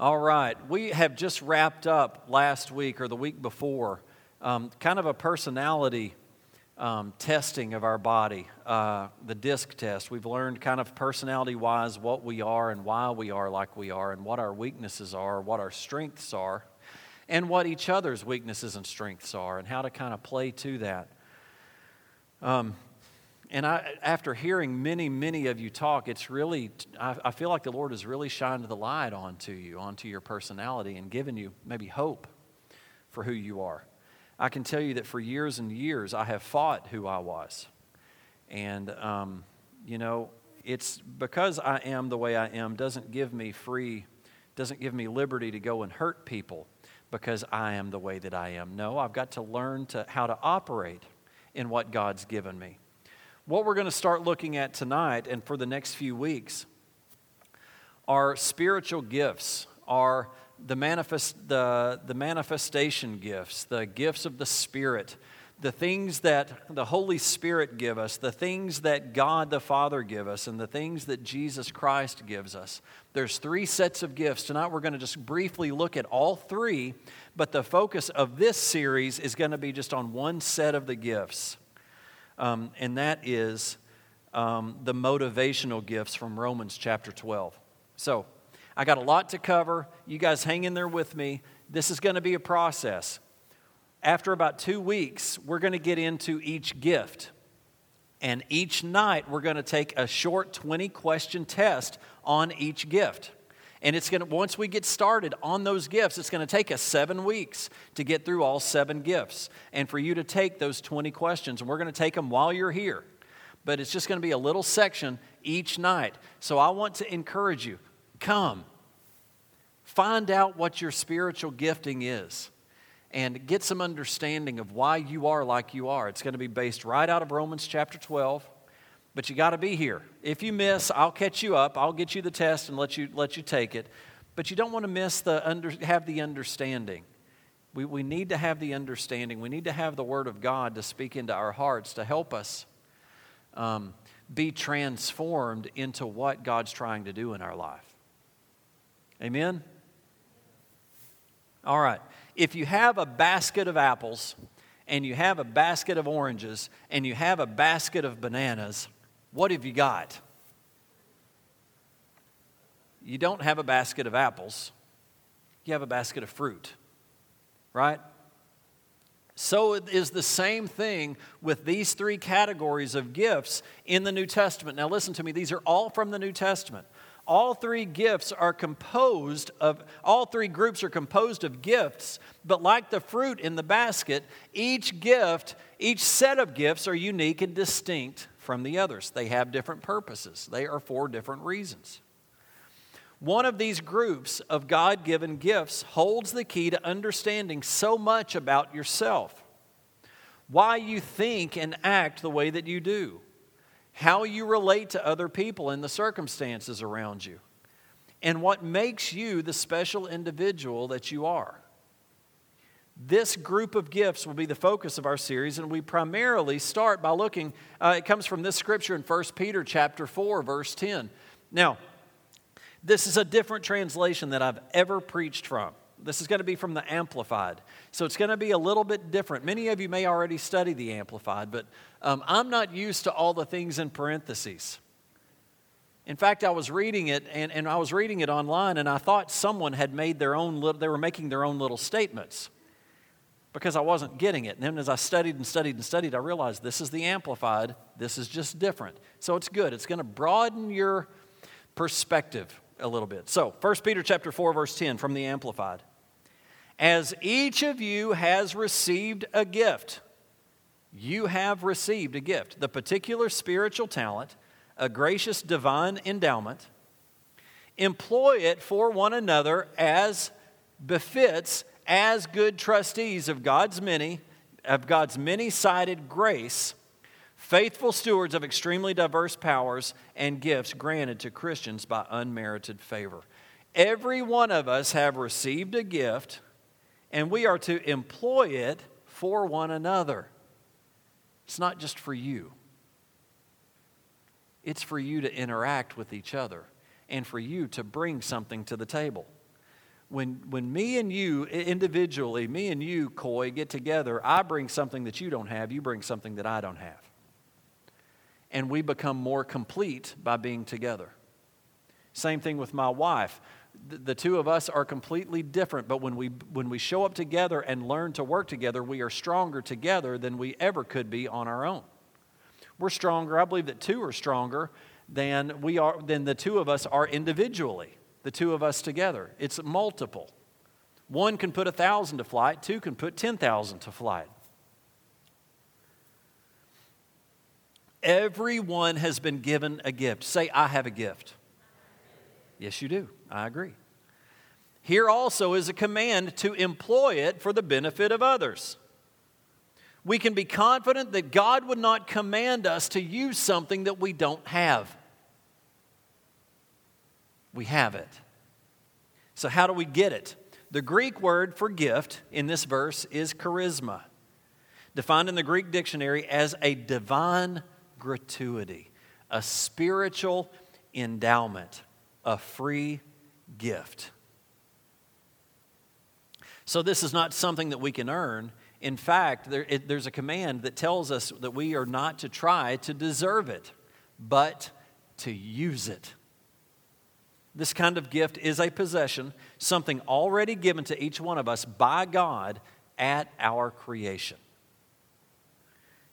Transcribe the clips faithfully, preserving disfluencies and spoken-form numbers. All right, we have just wrapped up last week or the week before um, kind of a personality um, testing of our body, uh, the DISC test. We've learned kind of personality-wise what we are and why we are like we are and what our weaknesses are, what our strengths are, and what each other's weaknesses and strengths are and how to kind of play to that. Um, and I, after hearing many, many of you talk, it's really, I, I feel like the Lord has really shined the light onto you, onto your personality, and given you maybe hope for who you are. I can tell you that for years and years, I have fought who I was. And, um, you know, it's because I am the way I am doesn't give me free, doesn't give me liberty to go and hurt people because I am the way that I am. No, I've got to learn to how to operate in what God's given me. What we're going to start looking at tonight and for the next few weeks are spiritual gifts, are the manifest the, the manifestation gifts, the gifts of the Spirit, the things that the Holy Spirit give us, the things that God the Father give us, and the things that Jesus Christ gives us. There's three sets of gifts. Tonight we're going to just briefly look at all three, but the focus of this series is going to be just on one set of the gifts, um, and that is um, the motivational gifts from Romans chapter twelve. So I got a lot to cover. You guys hang in there with me. This is going to be a process. After about two weeks, we're going to get into each gift. And each night, we're going to take a short twenty-question test on each gift. And it's going to, once we get started on those gifts, it's going to take us seven weeks to get through all seven gifts and for you to take those twenty questions. And we're going to take them while you're here. But it's just going to be a little section each night. So I want to encourage you, come. Find out what your spiritual gifting is. And get some understanding of why you are like you are. It's going to be based right out of Romans chapter twelve, but you got to be here. If you miss, I'll catch you up. I'll get you the test and let you let you take it. But you don't want to miss the under, have the understanding. We we need to have the understanding. We need to have the Word of God to speak into our hearts to help us um, be transformed into what God's trying to do in our life. Amen? All right. If you have a basket of apples, and you have a basket of oranges, and you have a basket of bananas, what have you got? You don't have a basket of apples. You have a basket of fruit, right? So it is the same thing with these three categories of gifts in the New Testament. Now listen to me. These are all from the New Testament. All three gifts are composed of, all three groups are composed of gifts, but like the fruit in the basket, each gift, each set of gifts are unique and distinct from the others. They have different purposes. They are for different reasons. One of these groups of God-given gifts holds the key to understanding so much about yourself, why you think and act the way that you do, how you relate to other people and the circumstances around you, and what makes you the special individual that you are. This group of gifts will be the focus of our series, and we primarily start by looking, uh, it comes from this scripture in First Peter chapter four, verse ten. Now, this is a different translation than I've ever preached from. This is going to be from the Amplified, so it's going to be a little bit different. Many of you may already study the Amplified, but um, I'm not used to all the things in parentheses. In fact, I was reading it, and, and I was reading it online, and I thought someone had made their own little, they were making their own little statements because I wasn't getting it. And then as I studied and studied and studied, I realized this is the Amplified. This is just different, so it's good. It's going to broaden your perspective a little bit. So, First Peter chapter four, verse ten from the Amplified. As each of you has received a gift, you have received a gift, the particular spiritual talent, a gracious divine endowment. Employ it for one another as befits, as good trustees of God's many, of God's many-sided grace, faithful stewards of extremely diverse powers and gifts granted to Christians by unmerited favor. Every one of us have received a gift, and we are to employ it for one another. It's not just for you. It's for you to interact with each other and for you to bring something to the table. When when me and you individually, me and you, Coy, get together, I bring something that you don't have, you bring something that I don't have. And we become more complete by being together. Same thing with my wife. The, the two of us are completely different, but when we when we show up together and learn to work together, we are stronger together than we ever could be on our own. We're stronger. I believe that two are stronger than we are than the two of us are individually. The two of us together. It's multiple. One can put a thousand to flight. Two can put ten thousand to flight. Everyone has been given a gift. Say, I have a gift. Yes, you do. I agree. Here also is a command to employ it for the benefit of others. We can be confident that God would not command us to use something that we don't have. We have it. So how do we get it? The Greek word for gift in this verse is charisma, defined in the Greek dictionary as a divine gratuity, a spiritual endowment, a free gift. So this is not something that we can earn. In fact, there, it, there's a command that tells us that we are not to try to deserve it, but to use it. This kind of gift is a possession, something already given to each one of us by God at our creation.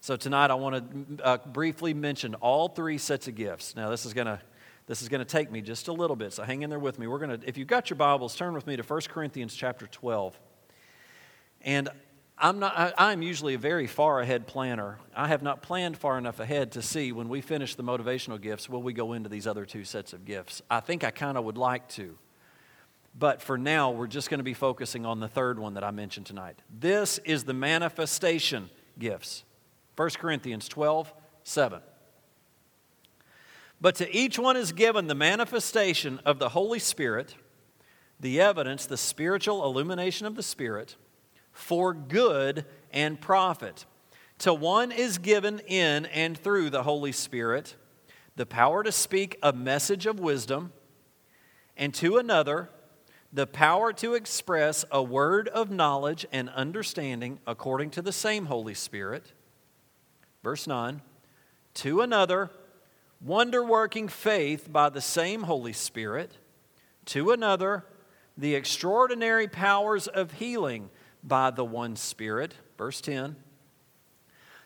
So tonight I want to uh, briefly mention all three sets of gifts. Now this is going to this is going to take me just a little bit, so hang in there with me. We're going to, if you've got your Bibles, turn with me to First Corinthians chapter twelve. And I'm not I, I'm usually a very far ahead planner. I have not planned far enough ahead to see when we finish the motivational gifts, will we go into these other two sets of gifts? I think I kind of would like to. But for now, we're just going to be focusing on the third one that I mentioned tonight. This is the manifestation gifts. First Corinthians twelve, seven. But to each one is given the manifestation of the Holy Spirit, the evidence, the spiritual illumination of the Spirit, for good and profit. To one is given in and through the Holy Spirit the power to speak a message of wisdom, and to another the power to express a word of knowledge and understanding according to the same Holy Spirit. Verse nine, to another wonder-working faith by the same Holy Spirit, to another the extraordinary powers of healing by the one Spirit, verse ten,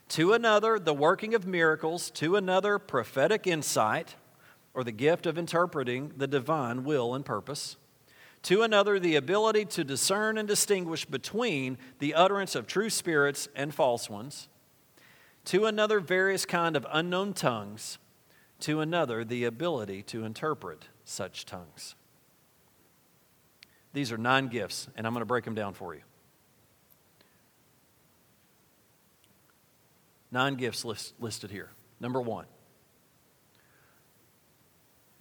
to another the working of miracles, to another prophetic insight, or the gift of interpreting the divine will and purpose, to another the ability to discern and distinguish between the utterance of true spirits and false ones, to another various kind of unknown tongues, to another the ability to interpret such tongues. These are nine gifts, and I'm going to break them down for you. Nine gifts list, listed here. Number one,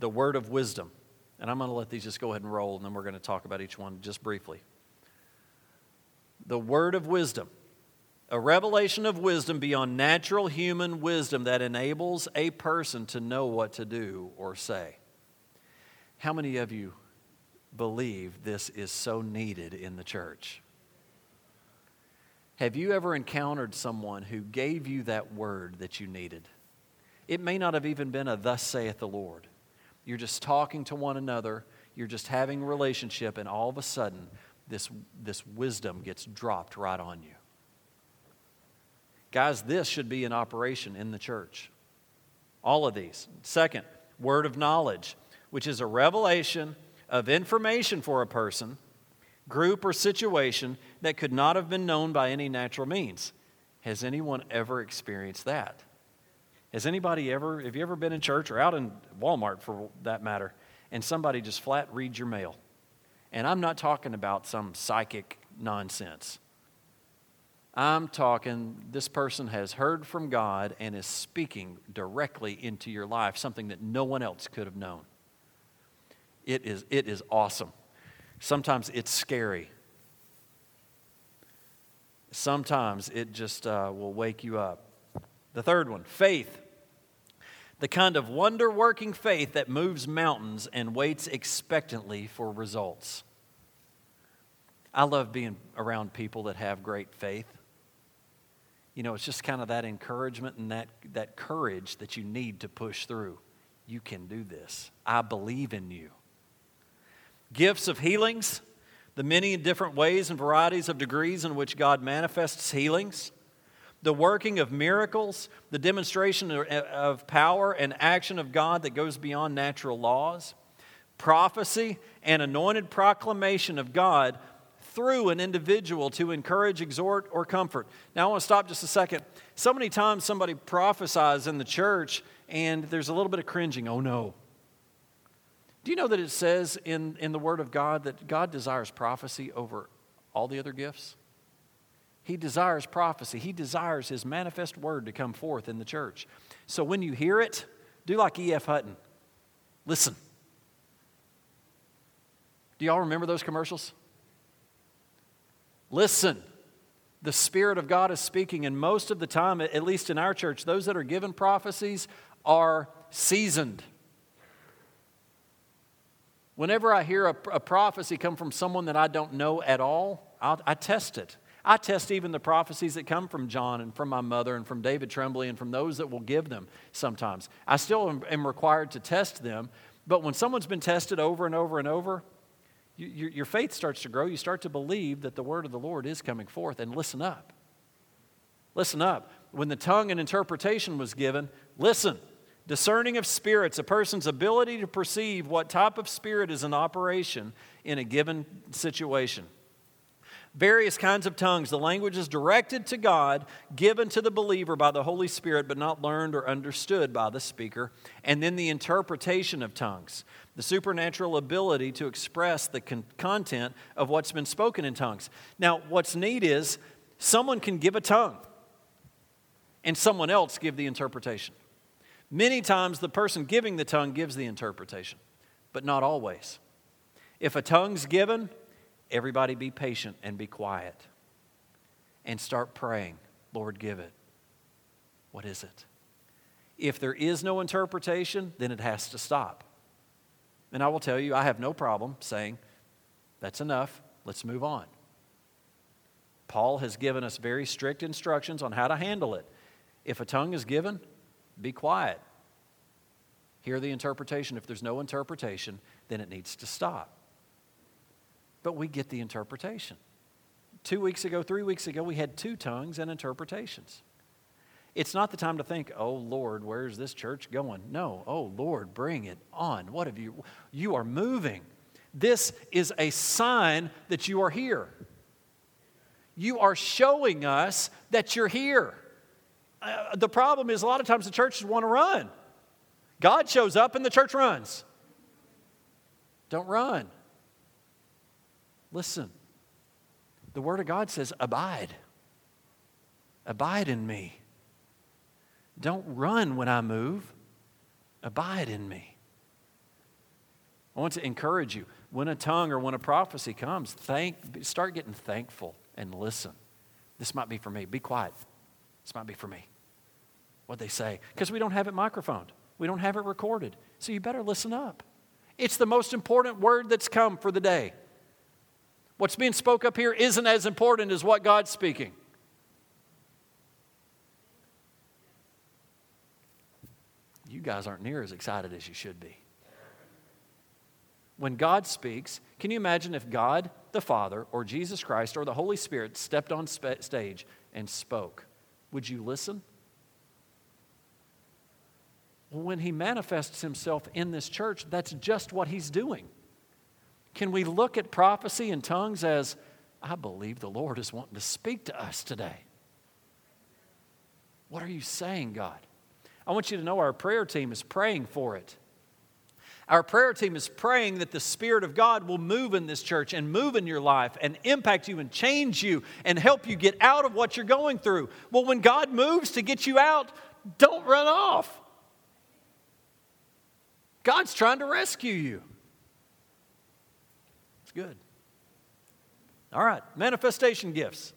the word of wisdom. And I'm going to let these just go ahead and roll, and then we're going to talk about each one just briefly. The word of wisdom, a revelation of wisdom beyond natural human wisdom that enables a person to know what to do or say. How many of you believe this is so needed in the church? Have you ever encountered someone who gave you that word that you needed? It may not have even been a thus saith the Lord. You're just talking to one another. You're just having a relationship, and all of a sudden, this, this wisdom gets dropped right on you. Guys, this should be in operation in the church. All of these. Second, word of knowledge, which is a revelation of information for a person, group, or situation that could not have been known by any natural means. Has anyone ever experienced that? Has anybody ever, have you ever been in church or out in Walmart for that matter, and somebody just flat reads your mail? And I'm not talking about some psychic nonsense. I'm talking this person has heard from God and is speaking directly into your life, something that no one else could have known. It is, it is awesome. Sometimes it's scary. Sometimes it just uh, will wake you up. The third one, faith. The kind of wonder-working faith that moves mountains and waits expectantly for results. I love being around people that have great faith. You know, it's just kind of that encouragement and that, that courage that you need to push through. You can do this. I believe in you. Gifts of healings, the many different ways and varieties of degrees in which God manifests healings, the working of miracles, the demonstration of power and action of God that goes beyond natural laws, prophecy and anointed proclamation of God through an individual to encourage, exhort, or comfort. Now, I want to stop just a second. So many times somebody prophesies in the church and there's a little bit of cringing. Oh, no. Do you know that it says in, in the Word of God that God desires prophecy over all the other gifts? He desires prophecy. He desires His manifest Word to come forth in the church. So when you hear it, do like E F Hutton. Listen. Do y'all remember those commercials? Listen, the Spirit of God is speaking, and most of the time, at least in our church, those that are given prophecies are seasoned. Whenever I hear a, a prophecy come from someone that I don't know at all, I'll, I test it. I test even the prophecies that come from John and from my mother and from David Trembley and from those that will give them sometimes. I still am, am required to test them, but when someone's been tested over and over and over, You, your faith starts to grow. You start to believe that the word of the Lord is coming forth. And listen up. Listen up. When the tongue and interpretation was given, listen. Discerning of spirits, a person's ability to perceive what type of spirit is in operation in a given situation. Various kinds of tongues. The language is directed to God, given to the believer by the Holy Spirit, but not learned or understood by the speaker. And then the interpretation of tongues. The supernatural ability to express the con- content of what's been spoken in tongues. Now, what's neat is someone can give a tongue and someone else give the interpretation. Many times the person giving the tongue gives the interpretation, but not always. If a tongue's given, everybody be patient and be quiet and start praying, Lord, give it. What is it? If there is no interpretation, then it has to stop. And I will tell you, I have no problem saying, that's enough, let's move on. Paul has given us very strict instructions on how to handle it. If a tongue is given, be quiet. Hear the interpretation. If there's no interpretation, then it needs to stop. But we get the interpretation. Two weeks ago, three weeks ago, we had two tongues and interpretations. It's not the time to think, oh, Lord, where's this church going? No, oh, Lord, bring it on. What have you? You are moving. This is a sign that you are here. You are showing us that you're here. Uh, the problem is a lot of times the churches want to run. God shows up and the church runs. Don't run. Listen. The Word of God says, abide. Abide in me. Don't run when I move. Abide in me. I want to encourage you. When a tongue or when a prophecy comes, thank, start getting thankful and listen. This might be for me. Be quiet. This might be for me. What'd they say? Because we don't have it microphoned. We don't have it recorded. So you better listen up. It's the most important word that's come for the day. What's being spoke up here isn't as important as what God's speaking. You guys aren't near as excited as you should be. When God speaks, can you imagine if God the Father or Jesus Christ or the Holy Spirit stepped on sp- stage and spoke? Would you listen? Well, when He manifests Himself in this church, that's just what He's doing. Can we look at prophecy and tongues as, I believe the Lord is wanting to speak to us today? What are you saying, God? I want you to know our prayer team is praying for it. Our prayer team is praying that the Spirit of God will move in this church and move in your life and impact you and change you and help you get out of what you're going through. Well, when God moves to get you out, don't run off. God's trying to rescue you. It's good. All right, manifestation gifts.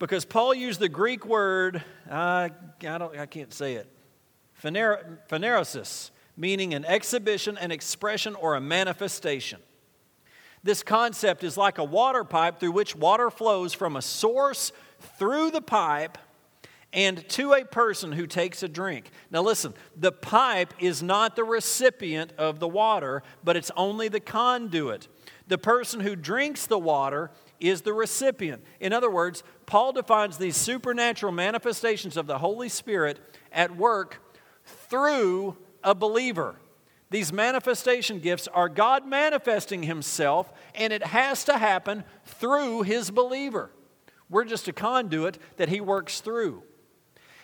Because Paul used the Greek word, uh, I don't, I can't say it, phaner, phanerosis, meaning an exhibition, an expression, or a manifestation. This concept is like a water pipe through which water flows from a source through the pipe and to a person who takes a drink. Now listen, the pipe is not the recipient of the water, but it's only the conduit. The person who drinks the water is the recipient. In other words, Paul defines these supernatural manifestations of the Holy Spirit at work through a believer. These manifestation gifts are God manifesting Himself, and it has to happen through His believer. We're just a conduit that He works through.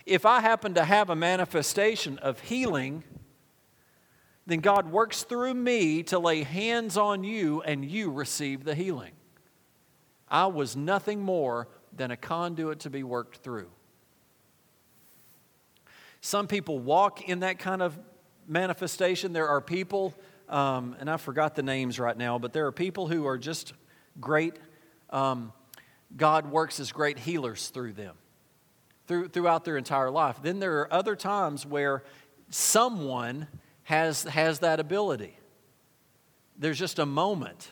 If I happen to have a manifestation of healing, then God works through me to lay hands on you and you receive the healing. I was nothing more than a conduit to be worked through. Some people walk in that kind of manifestation. There are people, um, and I forgot the names right now, but there are people who are just great. Um, God works as great healers through them, through, throughout their entire life. Then there are other times where someone has, has that ability. There's just a moment.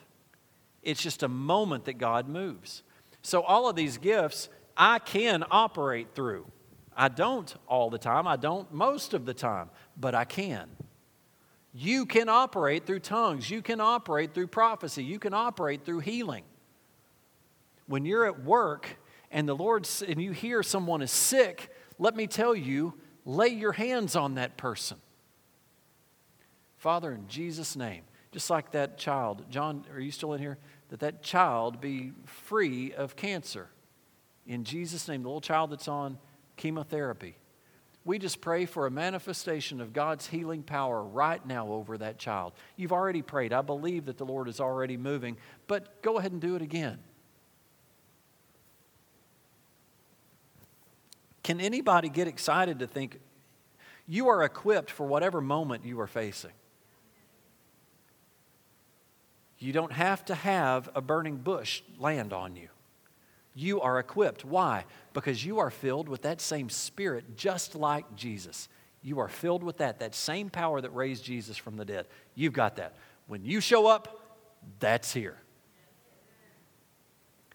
It's just a moment that God moves. So all of these gifts, I can operate through. I don't all the time. I don't most of the time, but I can. You can operate through tongues. You can operate through prophecy. You can operate through healing. When you're at work and the Lord and you hear someone is sick, let me tell you, lay your hands on that person. Father, in Jesus' name. Just like that child. John, are you still in here? That that child be free of cancer. In Jesus' name, the little child that's on chemotherapy. We just pray for a manifestation of God's healing power right now over that child. You've already prayed. I believe that the Lord is already moving, but go ahead and do it again. Can anybody get excited to think you are equipped for whatever moment you are facing? You don't have to have a burning bush land on you. You are equipped. Why? Because you are filled with that same Spirit just like Jesus. You are filled with that, that same power that raised Jesus from the dead. You've got that. When you show up, that's here.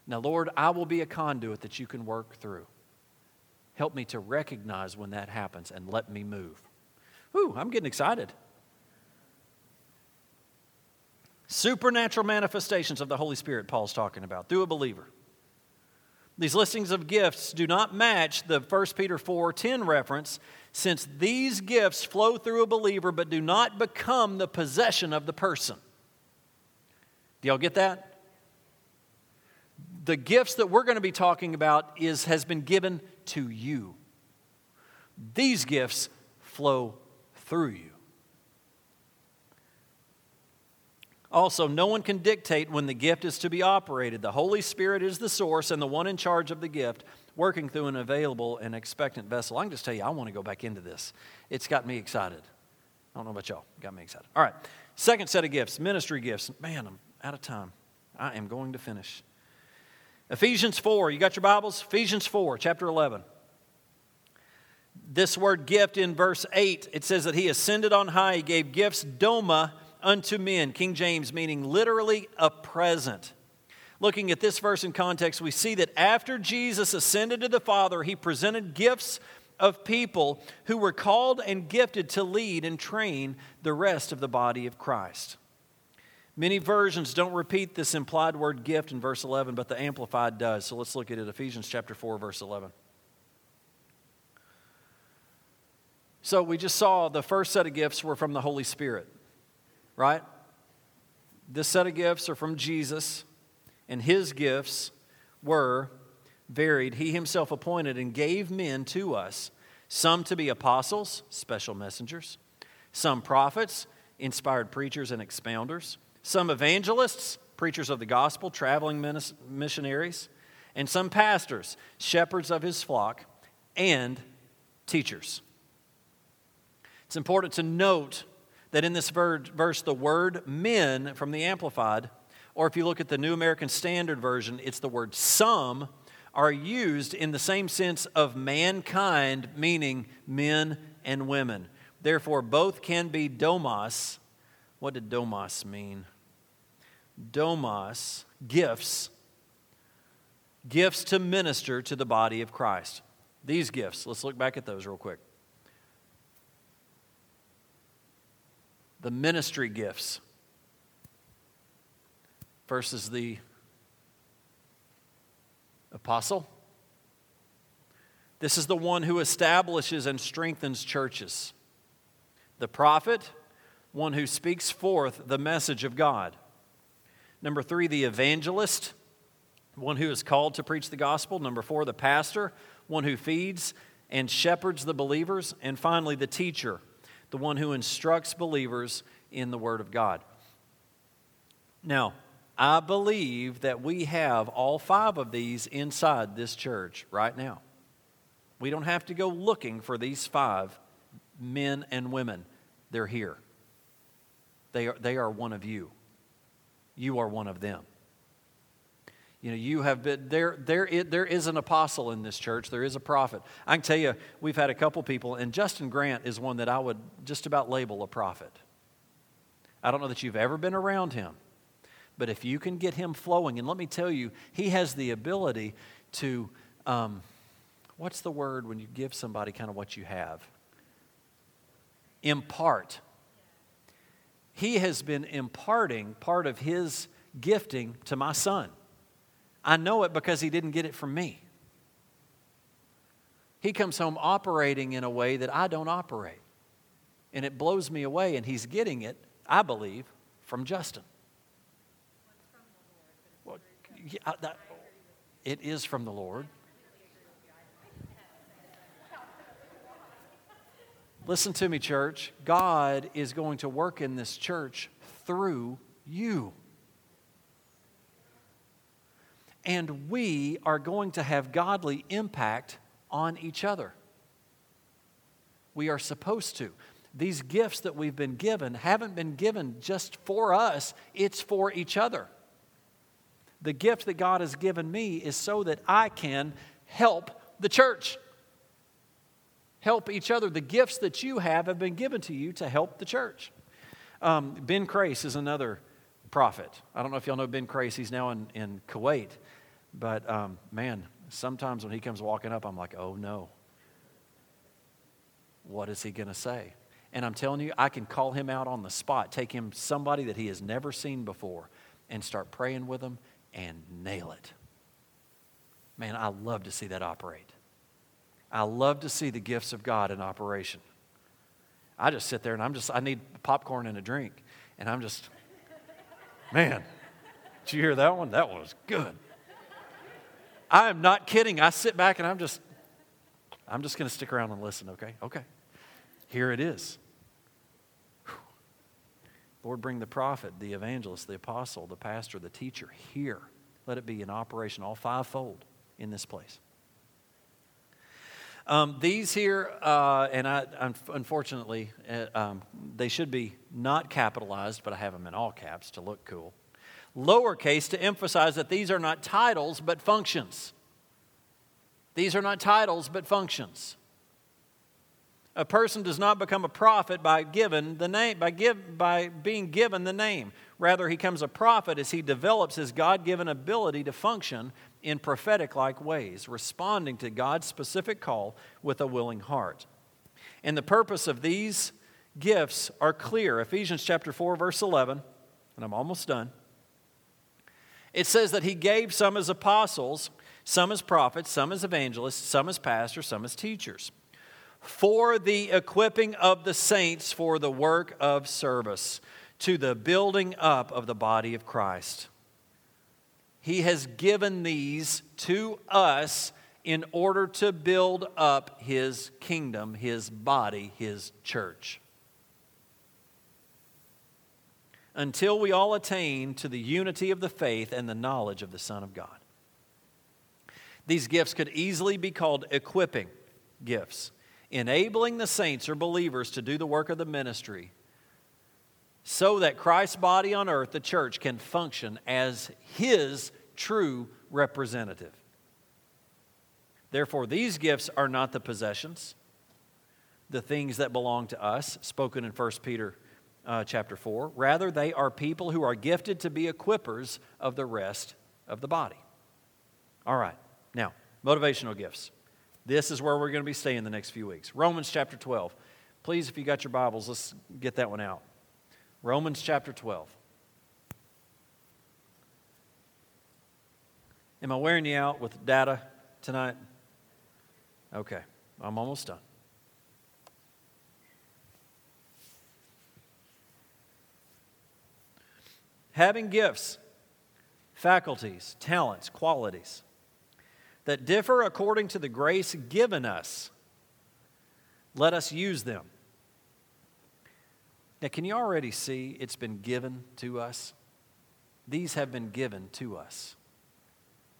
Now, Lord, I will be a conduit that you can work through. Help me to recognize when that happens and let me move. Whew, I'm getting excited. Supernatural manifestations of the Holy Spirit Paul's talking about, through a believer. These listings of gifts do not match the First Peter four ten reference, since these gifts flow through a believer but do not become the possession of the person. Do y'all get that? The gifts that we're going to be talking about is has been given to you. These gifts flow through you. Also, no one can dictate when the gift is to be operated. The Holy Spirit is the source and the one in charge of the gift, working through an available and expectant vessel. I can just tell you, I want to go back into this. It's got me excited. I don't know about y'all. It got me excited. All right. Second set of gifts, ministry gifts. Man, I'm out of time. I am going to finish. Ephesians four. You got your Bibles? Ephesians four, chapter eleven. This word gift in verse eight, it says that He ascended on high. He gave gifts, doma, unto men, King James, meaning literally a present. Looking at this verse in context, we see that after Jesus ascended to the Father, He presented gifts of people who were called and gifted to lead and train the rest of the body of Christ. Many versions don't repeat this implied word gift in verse eleven, but the Amplified does. So let's look at it, Ephesians chapter four, verse eleven. So we just saw the first set of gifts were from the Holy Spirit. Right? This set of gifts are from Jesus, and His gifts were varied. He Himself appointed and gave men to us, some to be apostles, special messengers, some prophets, inspired preachers and expounders, some evangelists, preachers of the gospel, traveling missionaries, and some pastors, shepherds of His flock, and teachers. It's important to note that in this verse, the word men from the Amplified, or if you look at the New American Standard Version, it's the word some, are used in the same sense of mankind, meaning men and women. Therefore, both can be domos. What did domos mean? domos, gifts, gifts to minister to the body of Christ. These gifts, let's look back at those real quick. The ministry gifts versus the apostle. This is the one who establishes and strengthens churches. The prophet, one who speaks forth the message of God. Number three, the evangelist, one who is called to preach the gospel. Number four, the pastor, one who feeds and shepherds the believers. And finally, the teacher, the one who instructs believers in the Word of God. Now, I believe that we have all five of these inside this church right now. We don't have to go looking for these five men and women. They're here. They are, they are one of you. You are one of them. You know, you have been, there, there, is, there is an apostle in this church. There is a prophet. I can tell you, we've had a couple people, and Justin Grant is one that I would just about label a prophet. I don't know that you've ever been around him, but if you can get him flowing, and let me tell you, he has the ability to, um, what's the word when you give somebody kind of what you have? Impart. He has been imparting part of his gifting to my son. I know it because he didn't get it from me. He comes home operating in a way that I don't operate. And it blows me away, and he's getting it, I believe, from Justin. Well, yeah, that, it is from the Lord. Listen to me, church. God is going to work in this church through you. And we are going to have godly impact on each other. We are supposed to. These gifts that we've been given haven't been given just for us. It's for each other. The gift that God has given me is so that I can help the church. Help each other. The gifts that you have have been given to you to help the church. Um, Ben Crace is another prophet. I don't know if y'all know Ben Crace. He's now in, in Kuwait. But, um, man, sometimes when he comes walking up, I'm like, oh, no. What is he going to say? And I'm telling you, I can call him out on the spot, take him somebody that he has never seen before, and start praying with him and nail it. Man, I love to see that operate. I love to see the gifts of God in operation. I just sit there and I'm just, I need popcorn and a drink. And I'm just, man, did you hear that one? That one was good. I am not kidding. I sit back and I'm just, I'm just going to stick around and listen, okay? Okay. Here it is. Whew. Lord, bring the prophet, the evangelist, the apostle, the pastor, the teacher here. Let it be in operation, all fivefold in this place. Um, these here, uh, and I, unfortunately, uh, um, they should be not capitalized, but I have them in all caps to look cool. Lowercase to emphasize that these are not titles, but functions. These are not titles, but functions. A person does not become a prophet by given the name, by give, by being given the name. Rather, he becomes a prophet as he develops his God-given ability to function in prophetic-like ways, responding to God's specific call with a willing heart. And the purpose of these gifts are clear. Ephesians chapter four, verse eleven, and I'm almost done. It says that he gave some as apostles, some as prophets, some as evangelists, some as pastors, some as teachers, for the equipping of the saints for the work of service, to the building up of the body of Christ. He has given these to us in order to build up His kingdom, His body, His church. Until we all attain to the unity of the faith and the knowledge of the Son of God. These gifts could easily be called equipping gifts, enabling the saints or believers to do the work of the ministry, so that Christ's body on earth, the church, can function as His true representative. Therefore, these gifts are not the possessions, the things that belong to us, spoken in First Peter uh, chapter four. Rather, they are people who are gifted to be equippers of the rest of the body. All right, now, motivational gifts. This is where we're going to be staying the next few weeks. Romans chapter twelve. Please, if you got your Bibles, let's get that one out. Romans chapter twelve. Am I wearing you out with data tonight? Okay, I'm almost done. Having gifts, faculties, talents, qualities that differ according to the grace given us, let us use them. Now, can you already see it's been given to us? These have been given to us.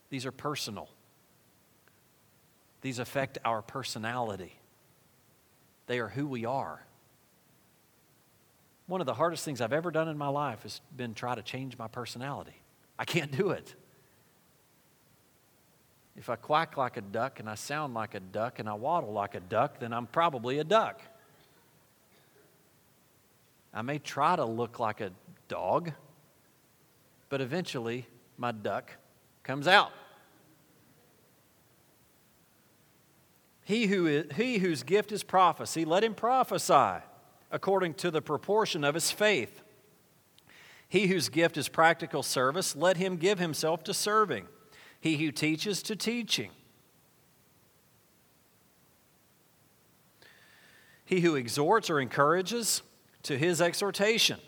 These are personal. These affect our personality. They are who we are. One of the hardest things I've ever done in my life has been try to change my personality. I can't do it. If I quack like a duck and I sound like a duck and I waddle like a duck, then I'm probably a duck. I may try to look like a dog, but eventually my duck comes out. He who is, he whose gift is prophecy, let him prophesy according to the proportion of his faith. He whose gift is practical service, let him give himself to serving. He who teaches to teaching. He who exhorts or encourages to his exhortation.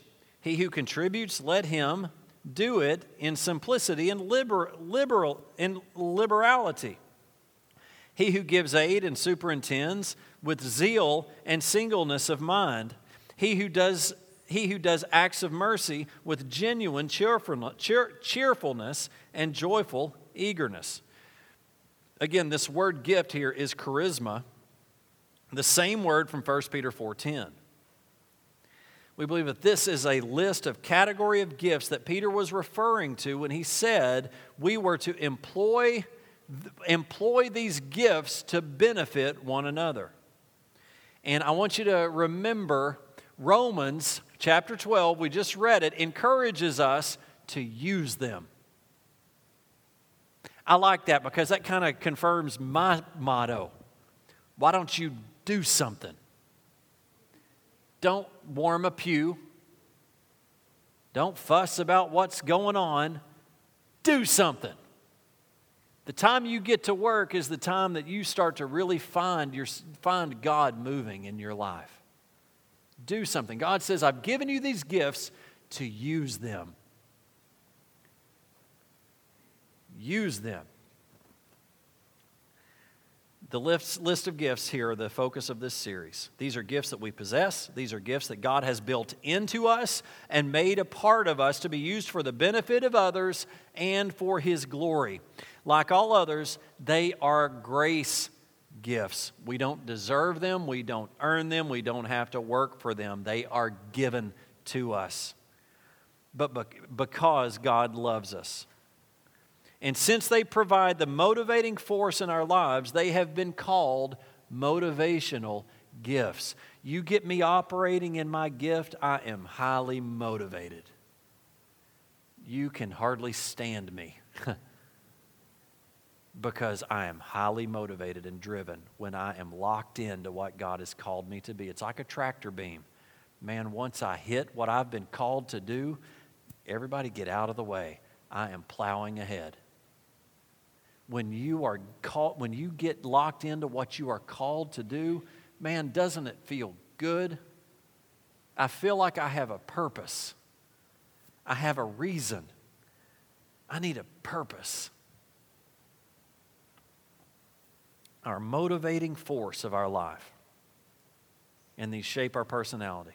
He who contributes, let him do it in simplicity and liber- liberal in liberality. He who gives aid and superintends with zeal and singleness of mind. He who does, he who does acts of mercy with genuine cheerfulness and joyful eagerness. Again, this word gift here is charisma, the same word from First Peter four ten. We believe that this is a list of category of gifts that Peter was referring to when he said we were to employ employ these gifts to benefit one another. And I want you to remember Romans chapter twelve, we just read it, encourages us to use them. I like that because that kind of confirms my motto. Why don't you do something? Don't warm a pew. Don't fuss about what's going on. Do something. The time you get to work is the time that you start to really find your, find God moving in your life. Do something. God says, I've given you these gifts to use them. Use them. The list of gifts here are the focus of this series. These are gifts that we possess. These are gifts that God has built into us and made a part of us to be used for the benefit of others and for His glory. Like all others, they are grace gifts. We don't deserve them. We don't earn them. We don't have to work for them. They are given to us. But because God loves us. And since they provide the motivating force in our lives, they have been called motivational gifts. You get me operating in my gift, I am highly motivated. You can hardly stand me because I am highly motivated and driven when I am locked into what God has called me to be. It's like a tractor beam. Man, once I hit what I've been called to do, everybody get out of the way. I am plowing ahead. When you are called, when you get locked into what you are called to do, man, doesn't it feel good? I feel like I have a purpose. I have a reason. I need a purpose. Our motivating force of our life. And these shape our personality.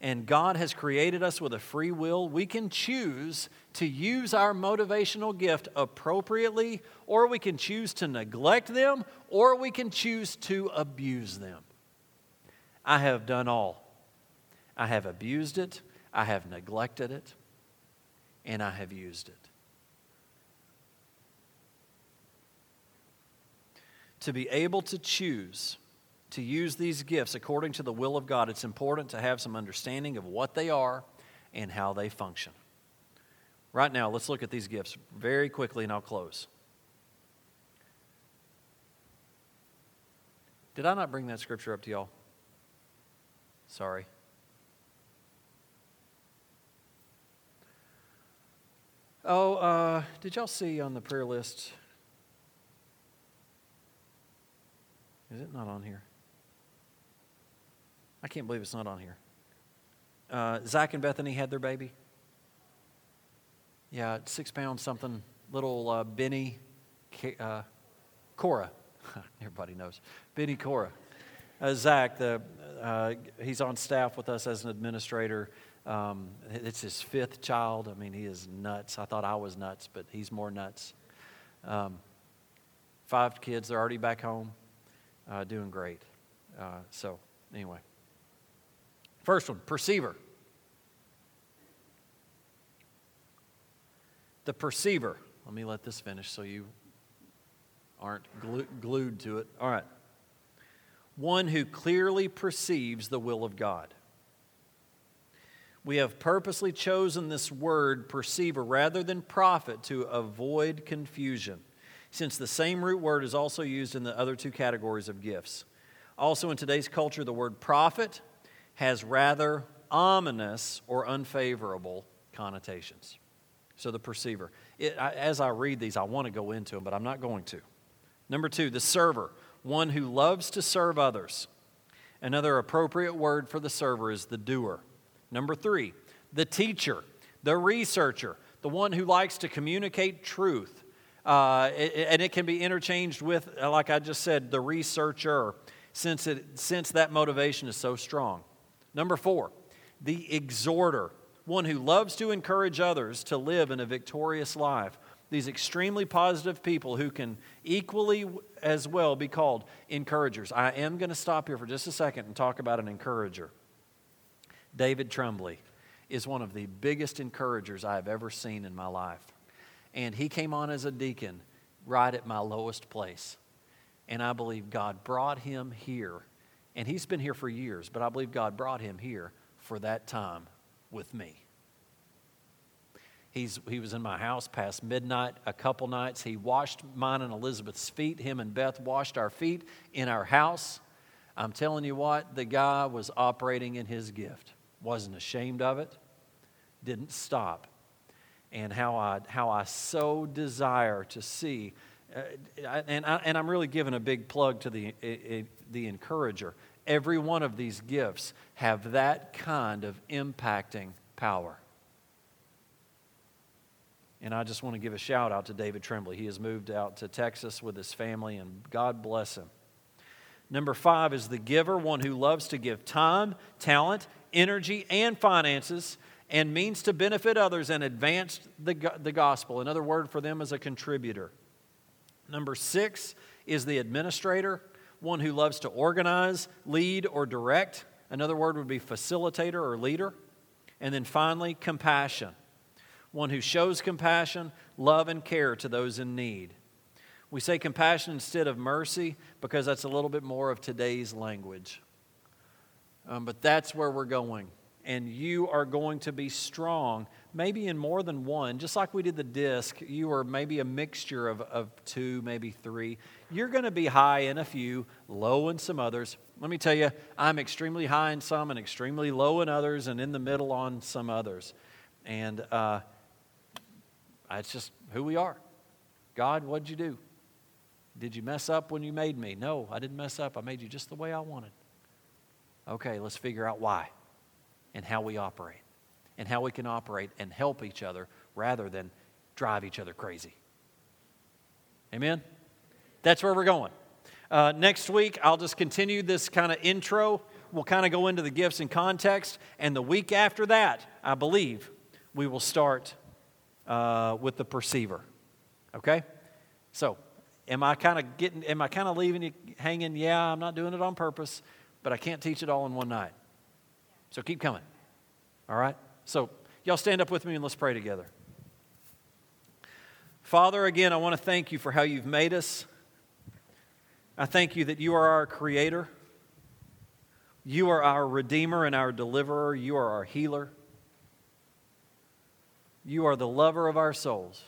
And God has created us with a free will. We can choose to use our motivational gift appropriately, or we can choose to neglect them, or we can choose to abuse them. I have done all. I have abused it, I have neglected it, and I have used it. To be able to choose to use these gifts according to the will of God, it's important to have some understanding of what they are and how they function. Right now, let's look at these gifts very quickly, and I'll close. Did I not bring that scripture up to y'all? Sorry. Oh, uh, did y'all see on the prayer list? Is it not on here? I can't believe it's not on here. Uh, Zach and Bethany had their baby. Yeah, six pounds something. Little uh, Benny uh, Cora. Everybody knows. Benny Cora. Uh, Zach, the, uh, he's on staff with us as an administrator. Um, it's his fifth child. I mean, he is nuts. I thought I was nuts, but he's more nuts. Um, five kids. They're already back home, uh, doing great. Uh, so, anyway. First one, perceiver. The perceiver. Let me let this finish so you aren't glued to it. All right. One who clearly perceives the will of God. We have purposely chosen this word perceiver rather than prophet to avoid confusion, since the same root word is also used in the other two categories of gifts. Also in today's culture, the word prophet has rather ominous or unfavorable connotations. So the perceiver. It, I, as I read these, I want to go into them, but I'm not going to. Number two, the server, one who loves to serve others. Another appropriate word for the server is the doer. Number three, the teacher, the researcher, the one who likes to communicate truth. Uh, and it can be interchanged with, like I just said, the researcher, since, it, since that motivation is so strong. Number four, the exhorter, one who loves to encourage others to live in a victorious life. These extremely positive people who can equally as well be called encouragers. I am going to stop here for just a second and talk about an encourager. David Trembley is one of the biggest encouragers I've ever seen in my life. And he came on as a deacon right at my lowest place. And I believe God brought him here. And he's been here for years, but I believe God brought him here for that time with me. He's, he was in my house past midnight a couple nights. He washed mine and Elizabeth's feet. Him and Beth washed our feet in our house. I'm telling you what, the guy was operating in his gift. Wasn't ashamed of it. Didn't stop. And how I how I so desire to see, uh, and, I, and I'm really giving a big plug to the uh, the encourager. Every one of these gifts have that kind of impacting power. And I just want to give a shout out to David Trembley. He has moved out to Texas with his family, and God bless him. Number five is the giver, one who loves to give time, talent, energy, and finances, and means to benefit others and advance the, the gospel. Another word for them is a contributor. Number six is the administrator, one who loves to organize, lead, or direct. Another word would be facilitator or leader. And then finally, compassion, one who shows compassion, love, and care to those in need. We say compassion instead of mercy because that's a little bit more of today's language. Um, but that's where we're going. And you are going to be strong, maybe in more than one. Just like we did the D I S C, you are maybe a mixture of, of two, maybe three. You're going to be high in a few, low in some others. Let me tell you, I'm extremely high in some and extremely low in others and in the middle on some others. And uh, it's just who we are. God, what'd you do? Did you mess up when you made me? No, I didn't mess up. I made you just the way I wanted. Okay, let's figure out why and how we operate and how we can operate and help each other rather than drive each other crazy. Amen? That's where we're going. Uh, next week, I'll just continue this kind of intro. We'll kind of go into the gifts and context. And the week after that, I believe, we will start uh, with the perceiver. Okay? So, am I kind of getting, am I kind of leaving you hanging? Yeah, I'm not doing it on purpose, but I can't teach it all in one night. So keep coming. All right? So y'all stand up with me and let's pray together. Father, again, I want to thank you for how you've made us. I thank you that you are our creator. You are our Redeemer and our Deliverer. You are our Healer. You are the lover of our souls.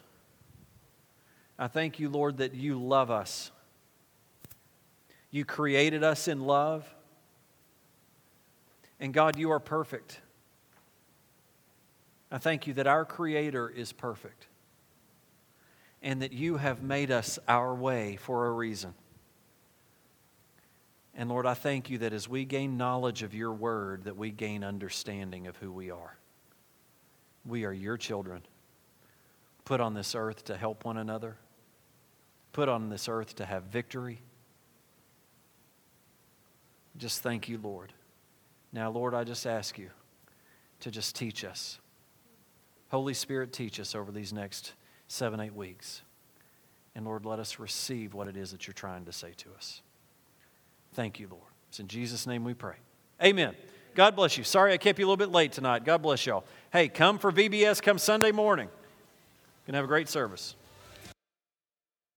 I thank you, Lord, that you love us. You created us in love. And God, you are perfect. I thank you that our Creator is perfect. And that you have made us our way for a reason. And Lord, I thank you that as we gain knowledge of your word, that we gain understanding of who we are. We are your children, put on this earth to help one another, put on this earth to have victory. Just thank you, Lord. Now, Lord, I just ask you to just teach us. Holy Spirit, teach us over these next seven, eight weeks. And Lord, let us receive what it is that you're trying to say to us. Thank you, Lord. It's in Jesus' name we pray. Amen. God bless you. Sorry I kept you a little bit late tonight. God bless y'all. Hey, come for V B S. Come Sunday morning. You're going to have a great service.